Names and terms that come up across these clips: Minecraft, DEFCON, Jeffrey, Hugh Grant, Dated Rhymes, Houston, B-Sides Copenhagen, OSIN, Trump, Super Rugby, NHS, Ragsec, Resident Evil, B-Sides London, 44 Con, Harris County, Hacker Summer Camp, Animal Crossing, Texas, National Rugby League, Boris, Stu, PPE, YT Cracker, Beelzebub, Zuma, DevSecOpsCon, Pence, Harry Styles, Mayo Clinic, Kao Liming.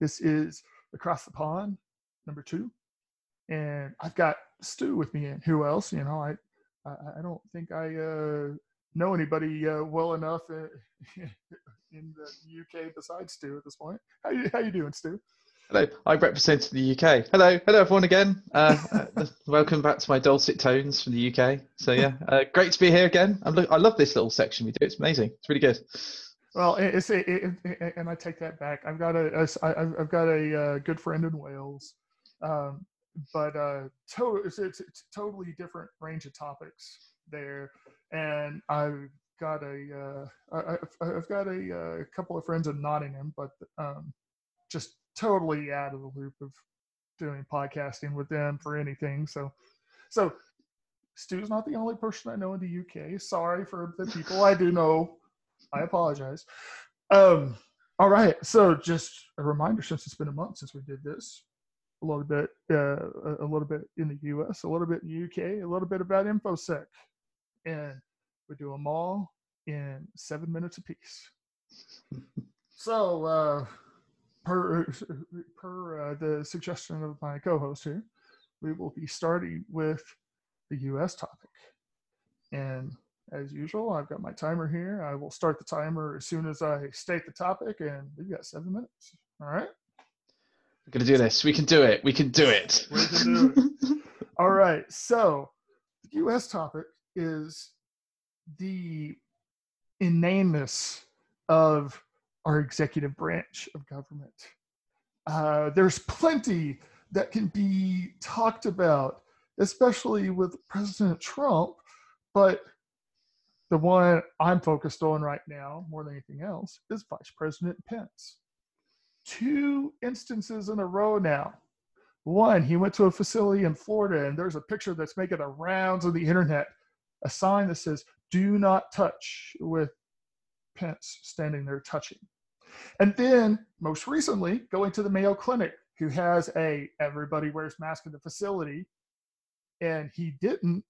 This is Across the Pond, #2. And I've got Stu with me, and who else? You know, I don't think I know anybody well enough in the UK besides Stu at this point. How you doing, Stu? Hello, I represented the UK. Hello everyone again. Welcome back to my dulcet tones from the UK. So yeah, great to be here again. I love this little section we do. It's amazing. It's really good. Well, and I take that back. I've got a good friend in Wales, it's a totally different range of topics there. And I've got a couple of friends in Nottingham, but just totally out of the loop of doing podcasting with them for anything. So Stu's not the only person I know in the UK. Sorry for the people I do know. I apologize. All right. So just a reminder, since it's been a month since we did this, a little bit in the US, a little bit in the UK, a little bit about InfoSec, and we do them all in 7 minutes apiece. So, per the suggestion of my co-host here, we will be starting with the US topic. And as usual, I've got my timer here. I will start the timer as soon as I state the topic, and we've got 7 minutes. All right. We're going to do this. We can do it. We can do it. We can do it. All right. So the U.S. topic is the inaneness of our executive branch of government. There's plenty that can be talked about, especially with President Trump, but the one I'm focused on right now, more than anything else, is Vice President Pence. 2 instances in a row now. One, he went to a facility in Florida, and there's a picture that's making the rounds of the internet, a sign that says, "Do not touch," with Pence standing there touching. And then, most recently, going to the Mayo Clinic, who has everybody wears masks in the facility, and he didn't,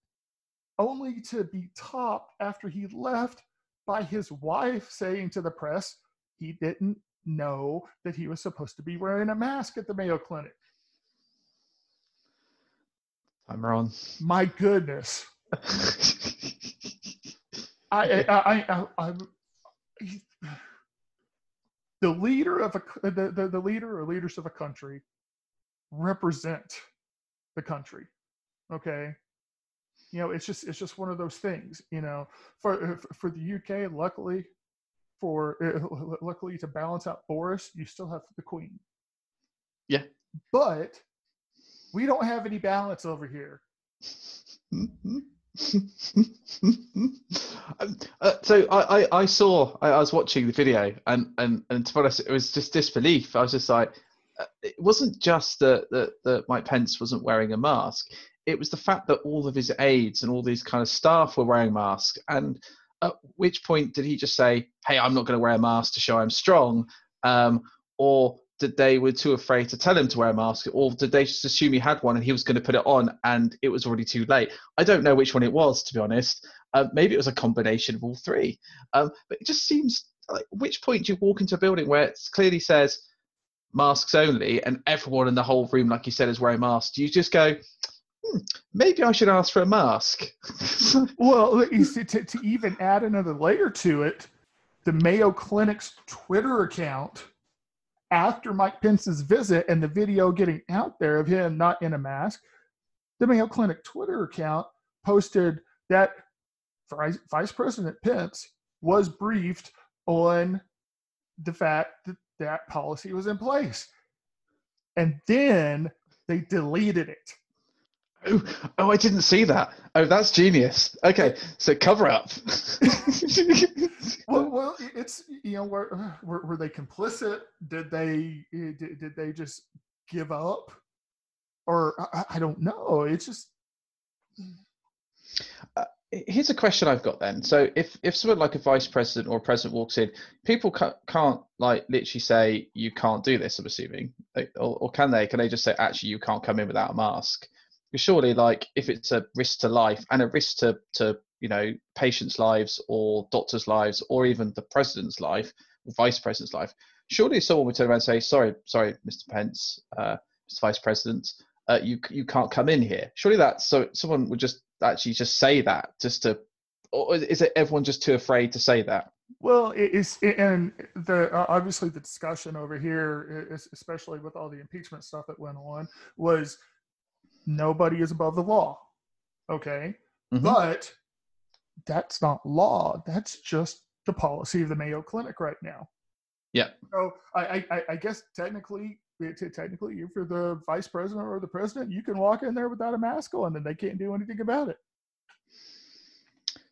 only to be topped after he left by his wife saying to the press he didn't know that he was supposed to be wearing a mask at the Mayo Clinic. I'm wrong. My goodness. The leader of the leader or leaders of a country represent the country. Okay. You know, it's just one of those things. You know, for the UK, luckily to balance out Boris, you still have the Queen. Yeah. But we don't have any balance over here. So I was watching the video, and to be honest, it was just disbelief. I was just like, it wasn't just that Mike Pence wasn't wearing a mask. It was the fact that all of his aides and all these kind of staff were wearing masks. And at which point did he just say, "Hey, I'm not going to wear a mask to show I'm strong," or did they were too afraid to tell him to wear a mask, or did they just assume he had one and he was going to put it on and it was already too late? I don't know which one it was, to be honest. Maybe it was a combination of all three. But it just seems like, at which point do you walk into a building where it clearly says masks only, and everyone in the whole room, like you said, is wearing masks? Do you just go, maybe I should ask for a mask? Well, to even add another layer to it, the Mayo Clinic's Twitter account, after Mike Pence's visit and the video getting out there of him not in a mask, the Mayo Clinic Twitter account posted that Vice President Pence was briefed on the fact that that policy was in place. And then they deleted it. Oh, I didn't see that. Oh, that's genius. Okay, so cover up. well, it's, you know, were they complicit? Did they just give up? Or I don't know. It's just. Here's a question I've got then. So if someone like a vice president or a president walks in, people can't like literally say you can't do this, I'm assuming, or can they? Can they just say, actually, you can't come in without a mask? Surely, like, if it's a risk to life and a risk to you know, patients' lives or doctors' lives or even the president's life or vice president's life, surely someone would turn around and say, sorry, Mr. Pence, Mr. Vice President, you can't come in here. Surely that, so someone would just actually just say that, just to, or is it everyone just too afraid to say that? Well, it is, and the obviously the discussion over here, is, especially with all the impeachment stuff that went on, was nobody is above the law, okay? Mm-hmm. But that's not law. That's just the policy of the Mayo Clinic right now. Yeah. So I guess technically, if you're the vice president or the president, you can walk in there without a mask on, and they can't do anything about it.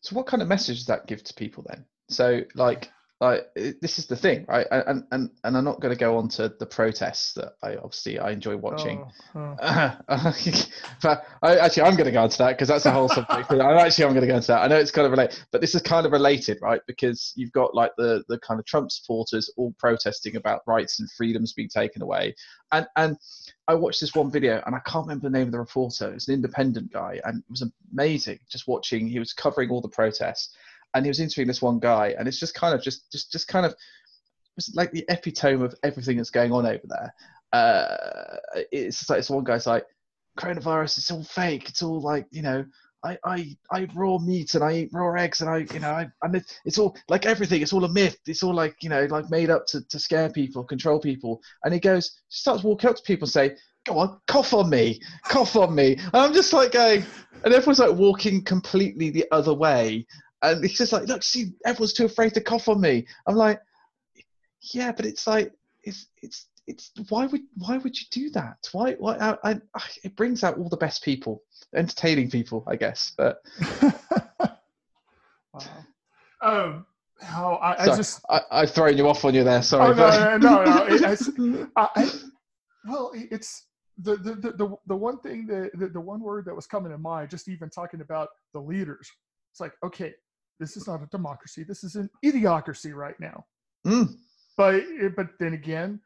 So what kind of message does that give to people then? So, like this is the thing, right? And I'm not going to go on to the protests that I enjoy watching. But I'm going to go into that because that's a whole subject. I'm going to go into that. I know it's kind of related, but this is kind of related, right? Because you've got like the kind of Trump supporters all protesting about rights and freedoms being taken away. And I watched this one video, and I can't remember the name of the reporter. It was an independent guy, and it was amazing just watching. He was covering all the protests. And he was interviewing this one guy, and it's just kind of it's like the epitome of everything that's going on over there. It's just like this one guy's like, coronavirus, it's all fake. It's all like, you know, I eat raw meat and I eat raw eggs and it's all like everything. It's all a myth. It's all like, you know, like made up to scare people, control people. And he starts walking up to people and say, go on, cough on me. And I'm just like going, and everyone's like walking completely the other way. And he's just like, look, see, everyone's too afraid to cough on me. I'm like, yeah, but it's like, it's why would you do that? Why it brings out all the best people, entertaining people, I guess. But wow. I've thrown you off on you there. Sorry. Oh, no. It's the one thing that the one word that was coming to mind, just even talking about the leaders. It's like, okay, this is not a democracy. This is an idiocracy right now. Mm. But then again,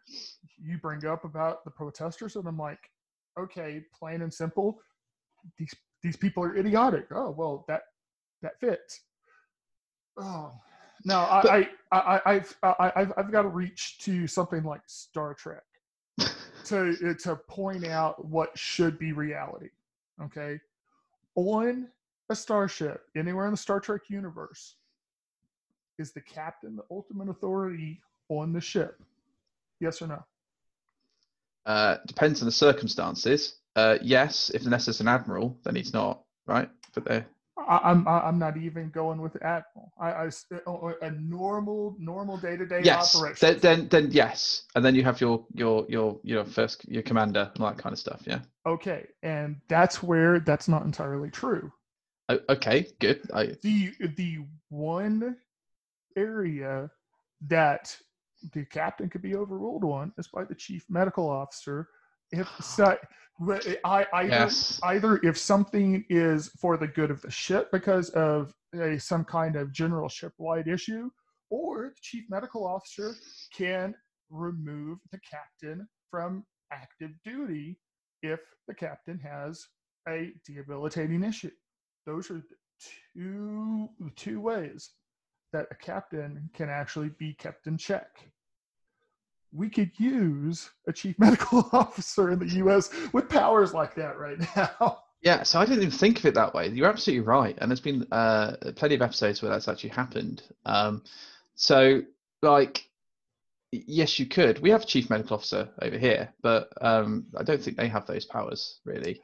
you bring up about the protesters, and I'm like, okay, plain and simple, these people are idiotic. Oh, well, that fits. Oh no, I've got to reach to something like Star Trek to point out what should be reality. Okay, on a starship anywhere in the Star Trek universe, is the captain the ultimate authority on the ship? Yes or no? Depends on the circumstances. Yes, if unless it's an admiral, then he's not, right? But I'm not even going with admiral. A normal day-to-day operation. Then yes, and then you have your first, your commander and that kind of stuff. Yeah. Okay, and that's where that's not entirely true. Okay, good. The one area that the captain could be overruled on is by the chief medical officer. Either if something is for the good of the ship because of some kind of general ship-wide issue, or the chief medical officer can remove the captain from active duty if the captain has a debilitating issue. Those are two ways that a captain can actually be kept in check. We could use a chief medical officer in the U.S. with powers like that right now. Yeah, so I didn't even think of it that way. You're absolutely right. And there's been plenty of episodes where that's actually happened. Yes, you could. We have a chief medical officer over here, but I don't think they have those powers, really.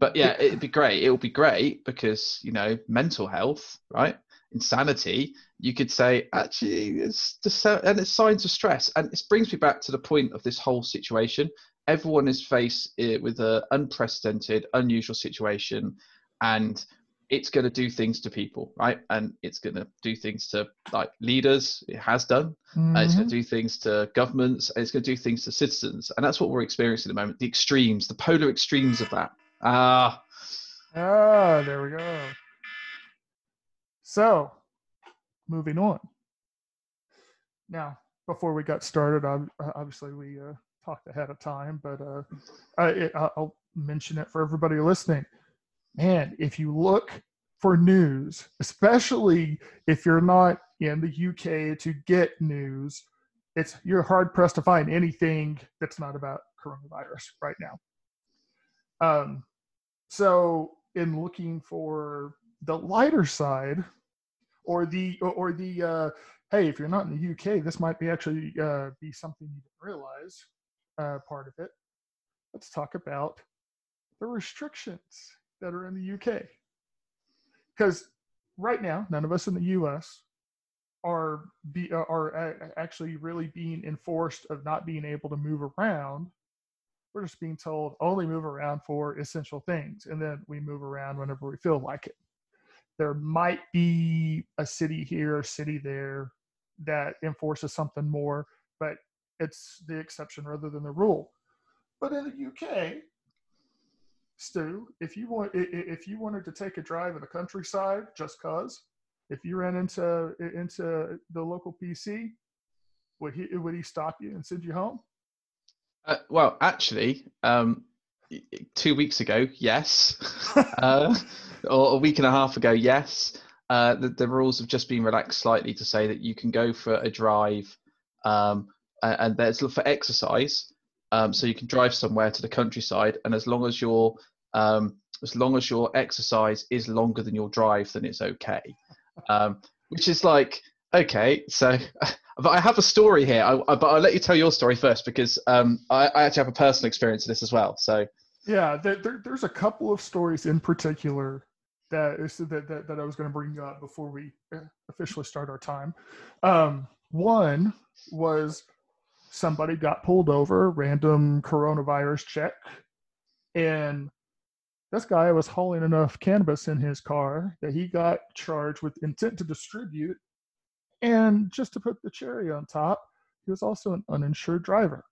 But yeah, it'd be great. It would be great because, you know, mental health, right? Insanity. You could say, actually, it's signs of stress. And this brings me back to the point of this whole situation. Everyone is faced with an unprecedented, unusual situation, and it's going to do things to people, right? And it's going to do things to like leaders. It has done. Mm-hmm. It's going to do things to governments. And it's going to do things to citizens. And that's what we're experiencing at the moment. The extremes, the polar extremes of that. There we go. So, moving on. Now, before we got started, obviously we talked ahead of time, but I'll mention it for everybody listening. Man, if you look for news, especially if you're not in the UK to get news, it's you're hard pressed to find anything that's not about coronavirus right now. So in looking for the lighter side, or the hey, if you're not in the UK, this might be actually be something you didn't realize part of it. Let's talk about the restrictions that are in the UK, because right now none of us in the US are actually really being enforced of not being able to move around. We're just being told only move around for essential things, and then we move around whenever we feel like it. There might be a city here, a city there that enforces something more, but it's the exception rather than the rule. But in the UK, Stu, if you wanted to take a drive in the countryside, just cause, if you ran into the local PC, would he stop you and send you home? Well, actually, 2 weeks ago, yes. Or a week and a half ago, yes. The rules have just been relaxed slightly to say that you can go for a drive, and there's for exercise. So you can drive somewhere to the countryside, and as long as your exercise is longer than your drive, then it's okay. Which is like, okay, so but I have a story here, but I'll let you tell your story first, because I actually have a personal experience of this as well. So yeah, there's a couple of stories in particular that I was going to bring up before we officially start our time. One was somebody got pulled over, random coronavirus check, and this guy was hauling enough cannabis in his car that he got charged with intent to distribute. And just to put the cherry on top, he was also an uninsured driver.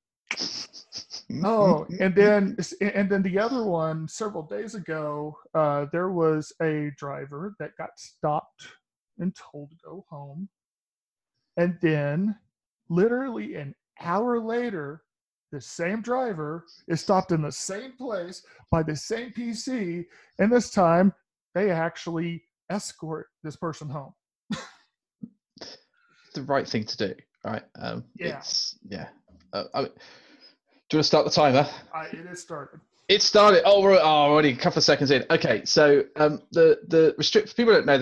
Oh, and then the other one, several days ago, there was a driver that got stopped and told to go home. And then literally an hour later, the same driver is stopped in the same place by the same PC, and this time they actually escort this person home. The right thing to do, right? Yeah. Do you want to start the timer? It is started. It started. Oh, we're already a couple of seconds in. Okay, so people don't know the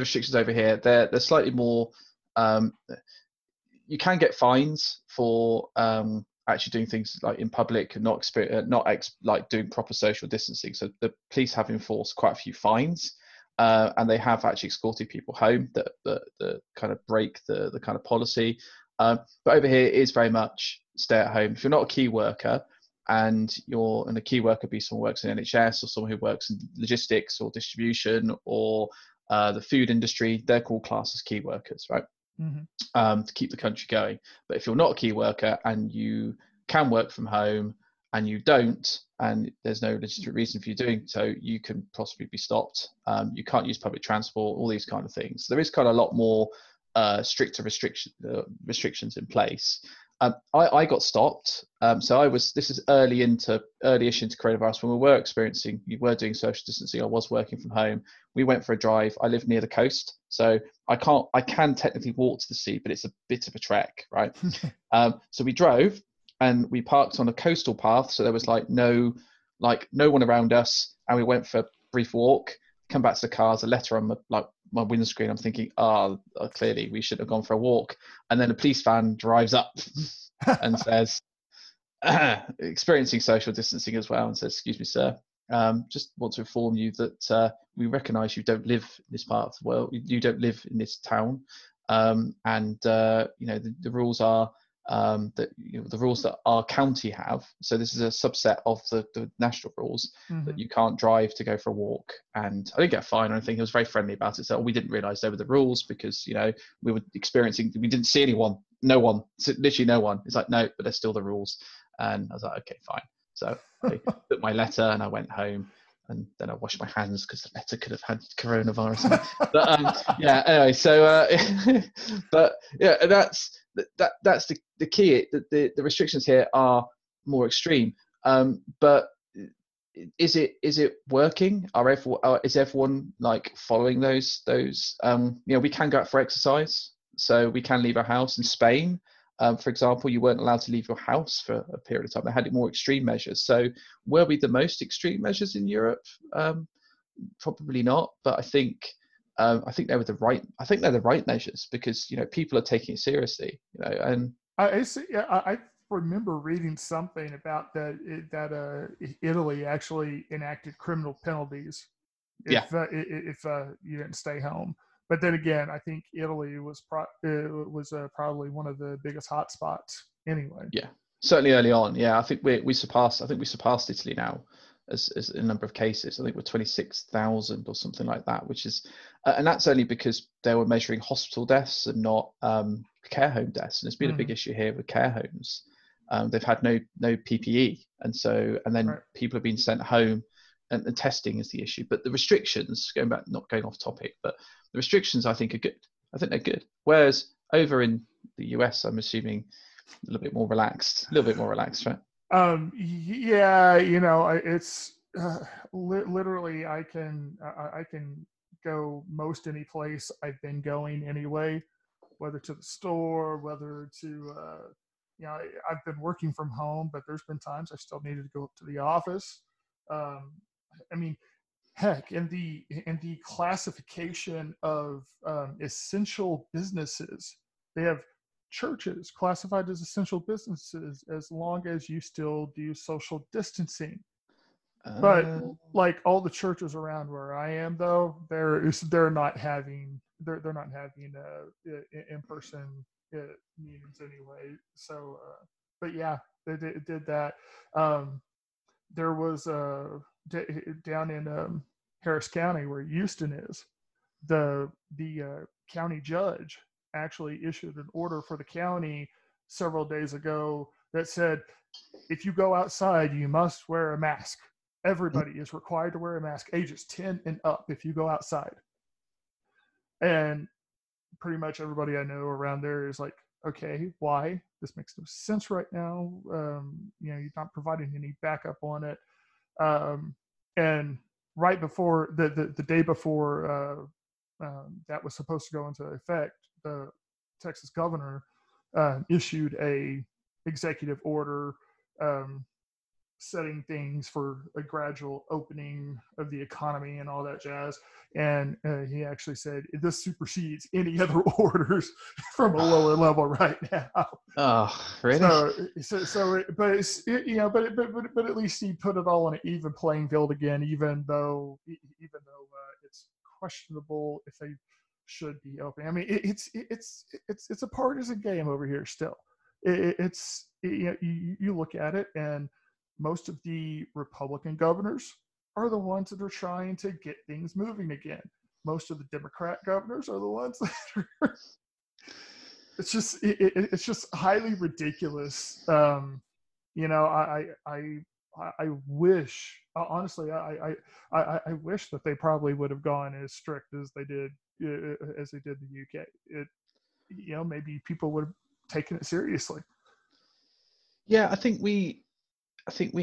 restrictions over here. They're slightly more. You can get fines for actually doing things like in public and not doing proper social distancing. So the police have enforced quite a few fines. And they have actually escorted people home that kind of break the kind of policy. But over here, it is very much stay at home. If you're not a key worker, and a key worker be someone who works in NHS or someone who works in logistics or distribution or the food industry, they're called classed as key workers, right? Mm-hmm. To keep the country going. But if you're not a key worker and you can work from home and you don't, and there's no legitimate reason for you doing so, you can possibly be stopped. You can't use public transport, all these kind of things. So there is kind of a lot more stricter restrictions in place. I got stopped. So I was. This is early-ish into coronavirus, when we were doing social distancing. I was working from home. We went for a drive. I live near the coast, so I can technically walk to the sea, but it's a bit of a trek, right? So we drove. And we parked on a coastal path, so there was no one around us. And we went for a brief walk. Come back to the car, there's a letter on my windscreen. I'm thinking, clearly we shouldn't have gone for a walk. And then a police van drives up and says, experiencing social distancing as well, and says, "Excuse me, sir. Just want to inform you that we recognise you don't live in this part of the world. You don't live in this town, and the rules are." The rules that our county have. So this is a subset of the national rules, mm-hmm. that you can't drive to go for a walk. And I didn't get a fine or anything. He was very friendly about it. So we didn't realise they were the rules because, we were experiencing, we didn't see anyone, no one, literally no one. It's like, no, but they're still the rules. And I was like, okay, fine. So I took my letter and I went home. And then I washed my hands because the letter could have had coronavirus. But anyway, so but yeah, that's the key. The restrictions here are more extreme. But is it working? Is everyone like following those? We can go out for exercise, so we can leave our house. In Spain, For example, you weren't allowed to leave your house for a period of time. They had more extreme measures. So were we the most extreme measures in Europe? Probably not, but I think they were the right. I think they're the right measures because people are taking it seriously. And I remember reading something about that Italy actually enacted criminal penalties if you didn't stay home. But then again, I think Italy was probably one of the biggest hotspots anyway. Yeah, certainly early on. Yeah, I think we surpassed Italy now as a number of cases. I think we're 26,000 or something like that, which is, and that's only because they were measuring hospital deaths and not care home deaths. And it's been a big issue here with care homes. They've had no PPE, and then people have been sent home. And the testing is the issue, but the restrictions, not going off topic, but the restrictions I think are good. I think they're good. Whereas over in the US, I'm assuming a little bit more relaxed, right? Yeah, it's literally I can go most any place I've been going anyway, whether to the store, whether to I've been working from home, but there's been times I still needed to go up to the office. I mean, heck, in the classification of essential businesses, they have churches classified as essential businesses as long as you still do social distancing. But like all the churches around where I am, though, they're not having in-person meetings anyway. So, but yeah, they did that. There was down in Harris County, where Houston is, the county judge actually issued an order for the county several days ago that said, if you go outside, you must wear a mask. Everybody is required to wear a mask, ages 10 and up, if you go outside. And pretty much everybody I know around there is like, okay, why? This makes no sense right now. You're not providing any backup on it. And right before the day before that was supposed to go into effect, the Texas governor issued a executive order setting things for a gradual opening of the economy and all that jazz. And he actually said, this supersedes any other orders from a lower level right now. Oh, really? But at least he put it all on an even playing field again, even though it's questionable if they should be open. I mean, it's a partisan game over here still. You look at it and most of the Republican governors are the ones that are trying to get things moving again. Most of the Democrat governors are the ones that are. It's just highly ridiculous. I wish, honestly, I wish that they probably would have gone as strict as they did the UK. Maybe people would have taken it seriously. Yeah, I think we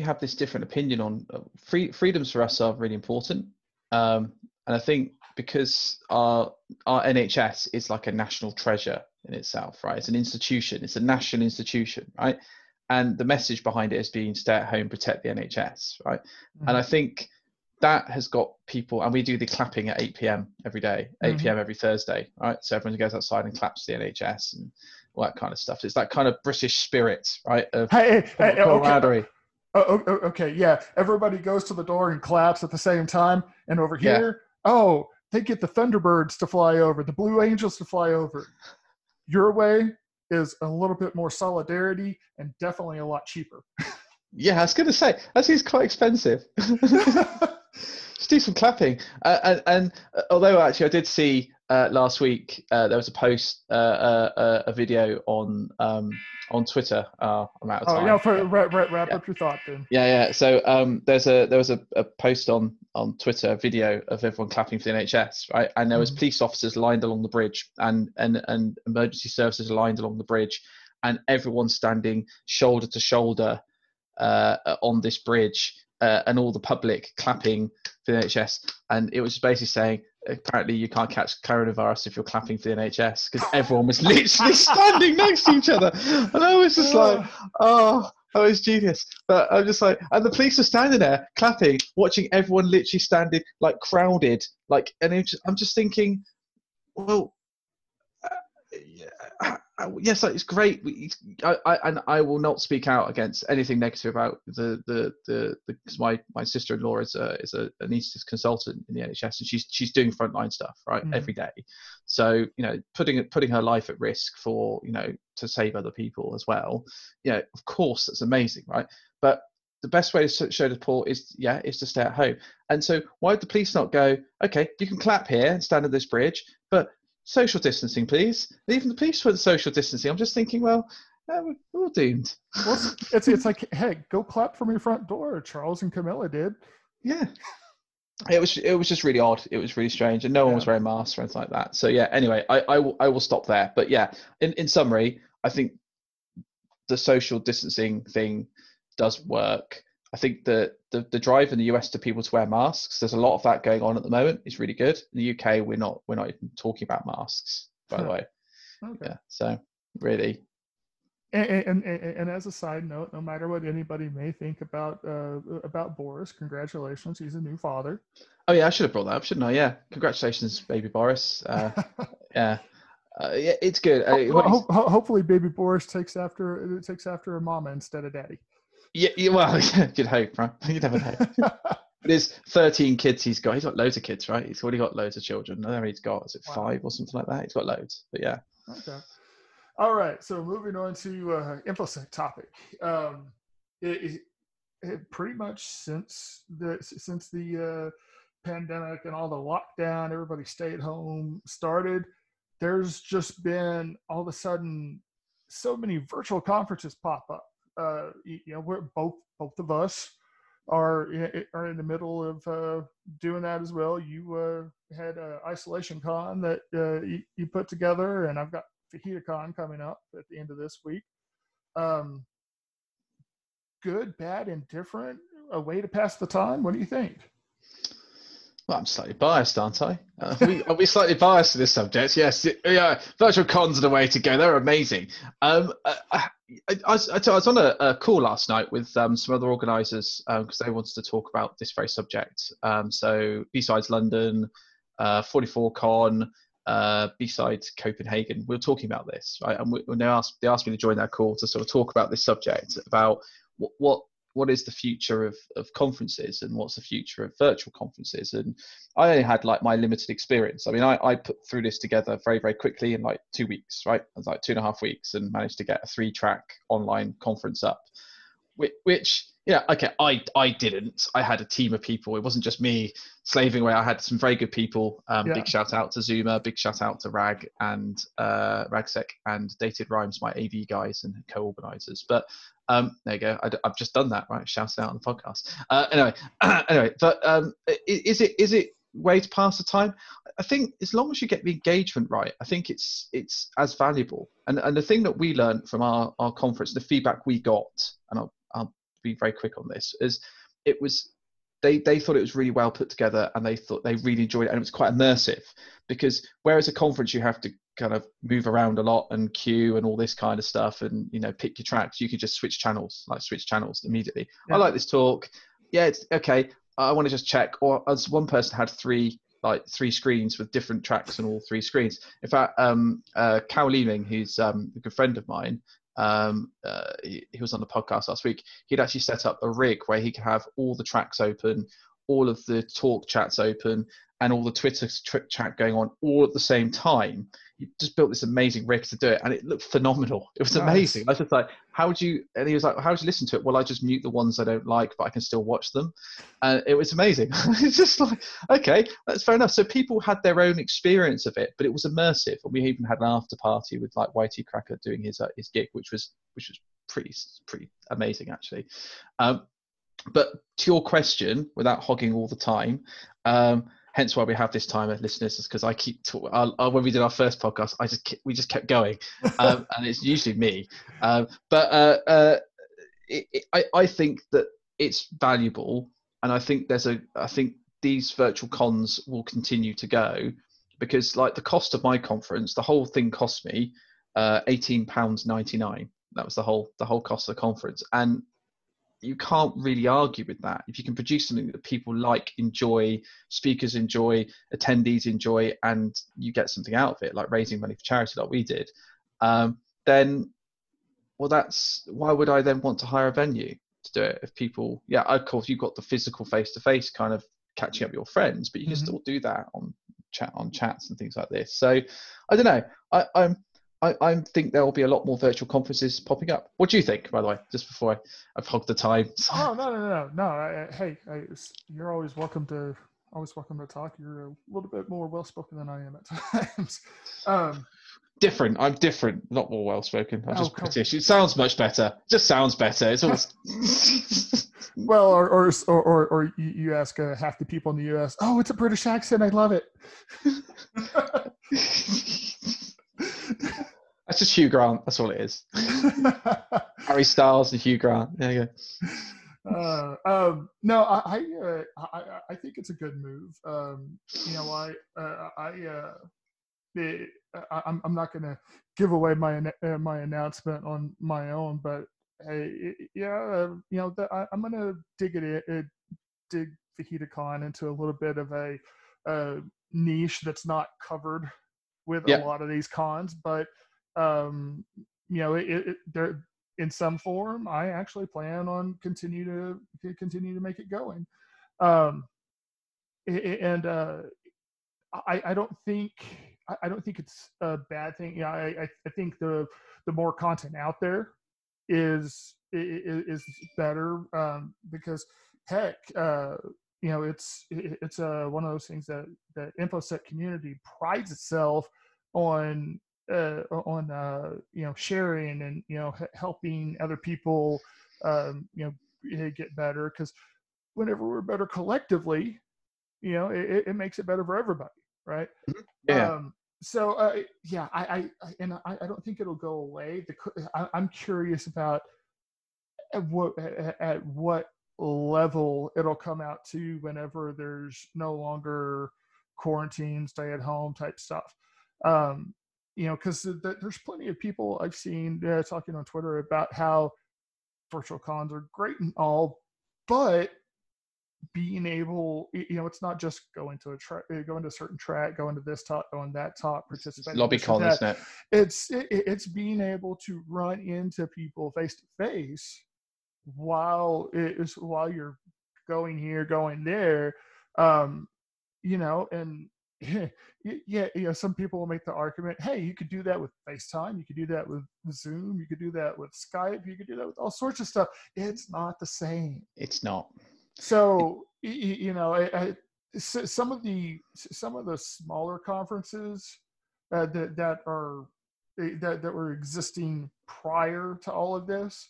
have this different opinion on freedoms. For us are really important, and I think because our NHS is like a national treasure in itself, right? It's an institution, it's a national institution, right? And the message behind it is being stay at home, protect the NHS, right? Mm-hmm. And I think that has got people, and we do the clapping at 8 p.m. every day, 8 p.m. every Thursday, right? So everyone goes outside and claps the NHS and all that kind of stuff. It's that kind of British spirit, right? Of camaraderie. Okay. Oh, okay, yeah. Everybody goes to the door and claps at the same time. And over here, they get the Thunderbirds to fly over, the Blue Angels to fly over. Your way is a little bit more solidarity and definitely a lot cheaper. Yeah, I was going to say, actually, it's quite expensive. Let's do some clapping. And although, actually, I did see last week, there was a post, a video on Twitter. I'm out of time. Wrap up your thought then. Yeah. So there was a post on Twitter, a video of everyone clapping for the NHS, right? And there was police officers lined along the bridge and emergency services lined along the bridge, and everyone standing shoulder to shoulder on this bridge, and all the public clapping for the NHS. And it was basically saying, apparently you can't catch coronavirus if you're clapping for the NHS, because everyone was literally standing next to each other. And I was just like, oh, that was genius. But I'm just like, and the police were standing there clapping, watching everyone literally standing, like crowded, like, and it just, I'm just thinking, well, yes, it's great. I will not speak out against anything negative about the because my sister-in-law is an anaesthetist consultant in the NHS, and she's doing frontline stuff, right, every day. So, you know, putting her life at risk for, you know, to save other people as well. You know, of course, that's amazing, right? But the best way to show support is, yeah, is to stay at home. And so why would the police not go, okay, you can clap here and stand at this bridge, but social distancing, please. Even the police went social distancing. I'm just thinking, well, we're all doomed. Well, it's like, hey, go clap from your front door. Charles and Camilla did. Yeah. It was just really odd. It was really strange, and no one was wearing masks or anything like that. So yeah. Anyway, I will stop there. But yeah, in summary, I think the social distancing thing does work. I think the drive in the US to people to wear masks, there's a lot of that going on at the moment. It's really good. In the UK, we're not even talking about masks, by the way. Okay. Yeah. So really. And as a side note, no matter what anybody may think about Boris, congratulations, he's a new father. Oh yeah, I should have brought that up, shouldn't I? Yeah, congratulations, baby Boris. Yeah. Yeah, it's good. Hopefully, baby Boris takes after a mama instead of daddy. Yeah, well, you'd hope, right? You'd have a hope. There's 13 kids he's got. He's got loads of kids, right? He's already got loads of children. I don't know, he's got, is it 5 or something like that? He's got loads, but yeah. Okay. All right, so moving on to InfoSec topic. It pretty much since the pandemic and all the lockdown, everybody stay at home started, there's just been all of a sudden so many virtual conferences pop up. You know, we're both of us are in the middle of doing that as well. You had an isolation con that you put together, and I've got Fajita Con coming up at the end of this week. Good, bad, indifferent, a way to pass the time. What do you think? Well, I'm slightly biased, aren't I? Are we slightly biased to this subject? Yes. Yeah, virtual cons are the way to go. They're amazing. I was on a call last night with some other organisers because they wanted to talk about this very subject. So B-Sides London, 44 Con, B-Sides Copenhagen. We were talking about this, right? And they asked me to join that call to sort of talk about this subject, about what is the future of conferences, and what's the future of virtual conferences. And I only had like my limited experience. I mean, I put through this together very, very quickly in like 2 weeks, right? It was like 2.5 weeks, and managed to get a 3-track online conference up, which yeah, okay, I didn't. I had a team of people. It wasn't just me slaving away. I had some very good people. Big shout out to Zuma, big shout out to Rag and Ragsec and Dated Rhymes, my AV guys and co-organisers. But there you go. I've just done that, right? Shouted out on the podcast. Anyway. But is it way to pass the time? I think as long as you get the engagement right, I think it's as valuable. And the thing that we learned from our conference, the feedback we got, and I'll be very quick on this, is it was they thought it was really well put together, and they thought they really enjoyed it, and it was quite immersive, because whereas a conference you have to kind of move around a lot and queue and all this kind of stuff, and you know, pick your tracks, you can just switch channels immediately. I like this talk, it's okay, I want to just check. Or as one person had three screens with different tracks on all three screens. In fact, Kao Liming, who's a good friend of mine, he was on the podcast last week. He'd actually set up a rig where he could have all the tracks open, all of the talk chats open, and all the Twitter chat going on all at the same time. He just built this amazing rig to do it, and it looked phenomenal. It was amazing. I was just like, and he was like, how do you listen to it? Well, I just mute the ones I don't like, but I can still watch them. And it was amazing. It's just like, okay, that's fair enough. So people had their own experience of it, but it was immersive. And we even had an after party with like YT Cracker doing his gig, which was pretty amazing actually. But to your question, without hogging all the time, hence why we have this timer, listeners, is because I keep when we did our first podcast, we just kept going, and it's usually me. But I think that it's valuable And I think there's a, I think these virtual cons will continue to go, because like the cost of my conference, the whole thing cost me £18.99. That was the whole cost of the conference. And you can't really argue with that. If you can produce something that people like, enjoy, speakers enjoy, attendees enjoy, and you get something out of it, like raising money for charity like we did, then, well, that's, why would I then want to hire a venue to do it? If people, yeah, of course, you've got the physical face-to-face kind of catching up with your friends, but you can still do that on chats and things like this. So I don't know. I think there will be a lot more virtual conferences popping up. What do you think, by the way, just before I've hogged the time? Oh, no. You're always welcome to talk. You're a little bit more well-spoken than I am at times. Different. I'm different, not more well-spoken. I'm just British. It sounds much better. It just sounds better. It's always... Well, or you ask half the people in the U.S., oh, it's a British accent. I love it. That's just Hugh Grant. That's all it is. Harry Styles and Hugh Grant. There you go. I think it's a good move. I'm not going to give away my announcement on my own, but I'm going to dig VegetaCon into a little bit of a niche that's not covered with a lot of these cons, but they're in some form. I actually plan on continue to make it going. I don't think it's a bad thing. Yeah, I think the more content out there is better, because heck, it's one of those things that the InfoSec community prides itself on sharing and helping other people get better, because whenever we're better collectively, it makes it better for everybody, right? Yeah. I don't think it'll go away. I'm curious about at what level it'll come out to whenever there's no longer quarantine, stay at home type stuff. Because there's plenty of people I've seen talking on Twitter about how virtual cons are great and all, but being able, it's not just going to a certain track, going to this top, going to that top, participating. Lobby con, isn't it? It's being able to run into people face to face while you're going here, going there, and. Some people will make the argument, hey, you could do that with FaceTime, you could do that with Zoom, you could do that with Skype, you could do that with all sorts of stuff. It's not the same. It's not. So some of the smaller conferences that were existing prior to all of this,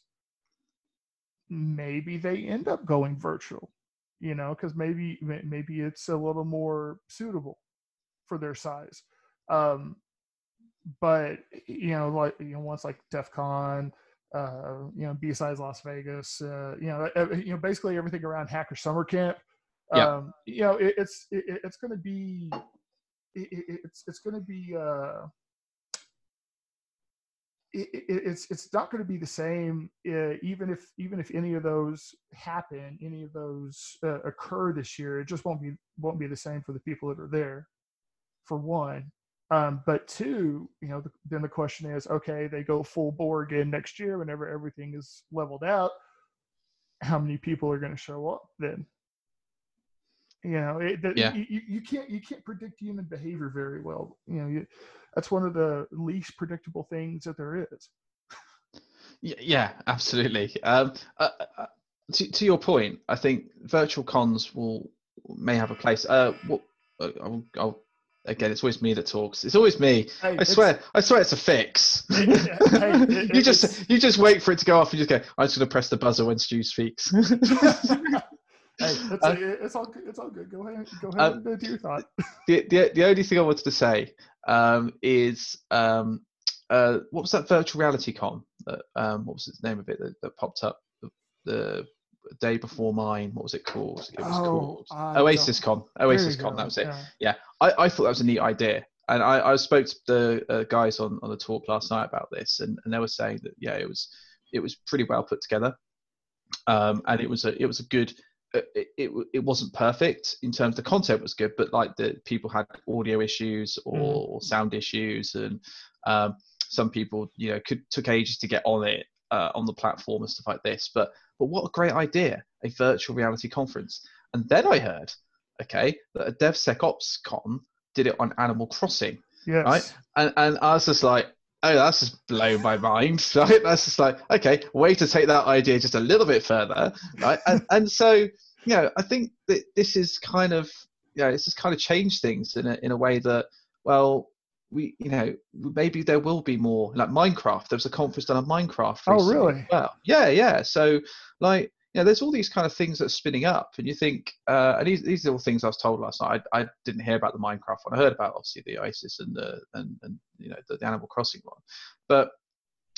maybe they end up going virtual, because maybe it's a little more suitable for their size. Once like DEFCON, B-Sides Las Vegas, basically everything around Hacker Summer Camp, it's not going to be the same, even if any of those happen, any of those occur this year. It just won't be the same for the people that are there, for one. But two, then the question is, okay, they go full bore again next year whenever everything is leveled out. How many people are going to show up then? You can't predict human behavior very well. That's one of the least predictable things that there is. Yeah, absolutely. To your point, I think virtual cons may have a place. I'll again, it's always me that talks. It's always me. Hey, I swear it's a fix. You just wait for it to go off. You just go, I'm just going to press the buzzer when Stu speaks. Hey, it's all good. Go ahead and do your thought. The only thing I wanted to say is what was that virtual reality con? What was the name of it that popped up? The a day before mine. What was it called? It was called OasisCon. OasisCon, that was it. Yeah. I thought that was a neat idea. And I spoke to the guys on the talk last night about this, and they were saying that, yeah, it was pretty well put together. And it was a good, it wasn't perfect in terms of the content was good, but like the people had audio issues or sound issues, and some people, you know, took ages to get on it, on the platform and stuff like this. But what a great idea, a virtual reality conference. And then I heard, that a DevSecOpsCon did it on Animal Crossing. Yes. Right? And I was just like, oh, that's just blown my mind. Right? That's just like, okay, way to take that idea just a little bit further. Right? and so, you know, I think that this is kind of, you know, it's just kind of changed things in a way that, well, we, you know, maybe there will be more, like Minecraft. There was a conference done on Minecraft. Oh, really? Well, yeah. So, like, you know, there's all these kind of things that are spinning up, and you think, and these are all things I was told last night. I didn't hear about the Minecraft one. I heard about obviously the Oasis and the Animal Crossing one, but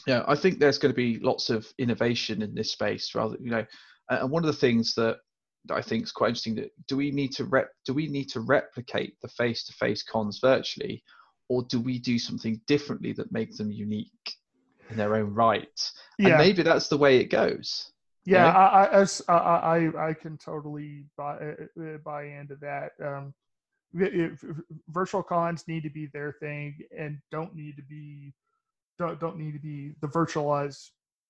yeah, you know, I think there's going to be lots of innovation in this space. Rather, you know, and one of the things that I think is quite interesting, that do we need to replicate the face-to-face cons virtually? Or do we do something differently that makes them unique in their own right? Yeah. And maybe that's the way it goes. Yeah, I can totally buy into that. Virtual cons need to be their thing, and don't need to be the virtualized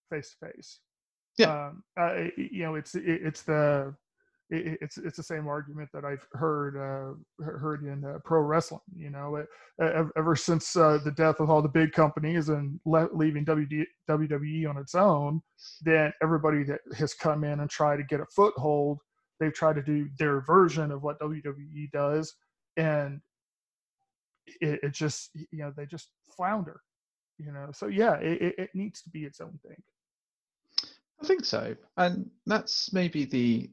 face to face. Yeah, you know, it's the same argument that I've heard in pro wrestling. You know, ever since the death of all the big companies and leaving WWE on its own, then everybody that has come in and tried to get a foothold, they've tried to do their version of what WWE does, and it just, you know, they just flounder. You know, so yeah, it needs to be its own thing. I think so, and that's maybe the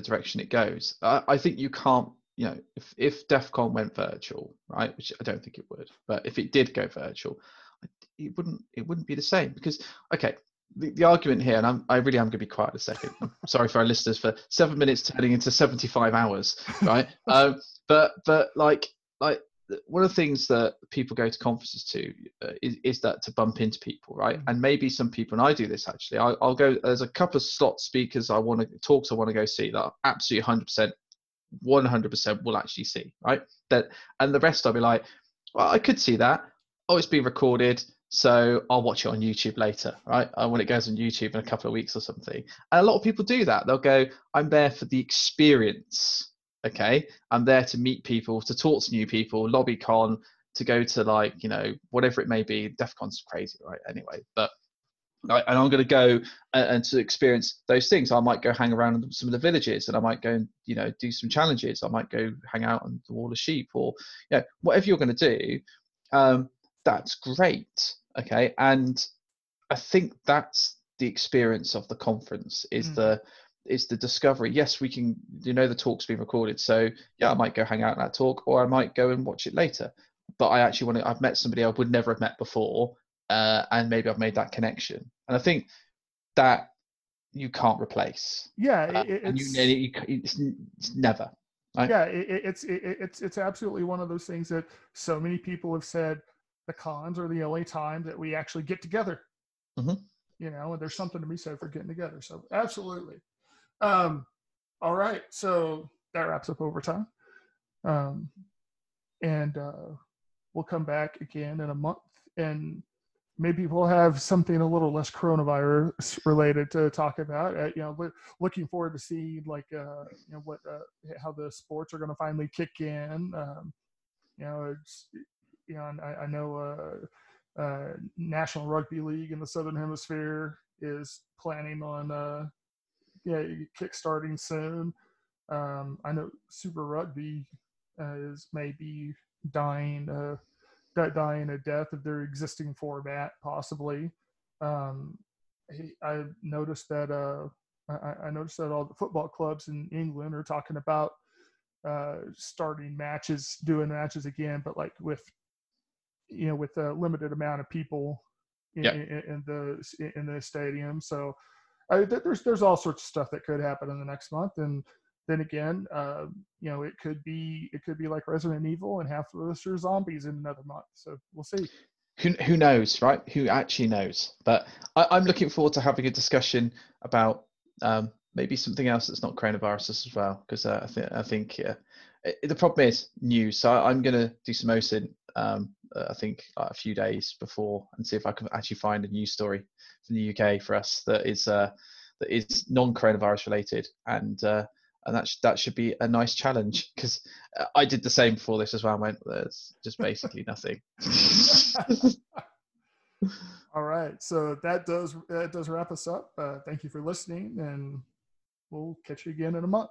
direction it goes. I think you can't, you know, if DEFCON went virtual, right, which I don't think it would, but if it did go virtual, it wouldn't be the same, because the argument here, and I really am going to be quiet in a second. I'm sorry for our listeners for 7 minutes turning into 75 hours, right? But one of the things that people go to conferences to is that to bump into people, right? And maybe some people, and I do this actually, I'll go, there's a couple of slot speakers I want to go see that I absolutely 100% will actually see, right? That, and the rest I'll be like, well, I could see that. Oh, it's being recorded, so I'll watch it on YouTube later, right? When it goes on YouTube in a couple of weeks or something. And a lot of people do that. They'll go, I'm there for the experience. Okay, I'm there to meet people, to talk to new people, LobbyCon, to go to, like, you know, whatever it may be. DEFCON's crazy, right? Anyway, but and I'm going to go and to experience those things. I might go hang around in some of the villages, and I might go and, you know, do some challenges. I might go hang out on the Wall of Sheep, or, you know, whatever you're going to do. That's great. Okay, and I think that's the experience of the conference is the discovery. Yes, we can, you know, the talk's been recorded, so yeah, I might go hang out in that talk, or I might go and watch it later, but I actually want to, I've met somebody I would never have met before, and maybe I've made that connection, and I think that you can't replace. Yeah, it's never, right? Yeah, it's absolutely one of those things that so many people have said the cons are the only time that we actually get together. You know, and there's something to be said for getting together, so absolutely. All right, so that wraps up overtime, and we'll come back again in a month, and maybe we'll have something a little less coronavirus related to talk about. You know, looking forward to see how the sports are going to finally kick in. You know, it's, you know, I know National Rugby League in the Southern Hemisphere is planning on kickstarting soon. I know Super Rugby is maybe dying a death of their existing format, possibly. I noticed that all the football clubs in England are talking about starting matches, doing matches again, but like with a limited amount of people in the stadium. So there's all sorts of stuff that could happen in the next month. And then again, you know, it could be like Resident Evil and half of us are zombies in another month. So we'll see. Who knows, right? Who actually knows? But I'm looking forward to having a discussion about maybe something else that's not coronaviruses as well, because the problem is news. So I'm going to do some OSIN, I think a few days before, and see if I can actually find a news story from the UK for us that is non-coronavirus related, and that should be a nice challenge, because I did the same before this as well. I went, there's just basically nothing. All right, so that does wrap us up. Thank you for listening, and we'll catch you again in a month.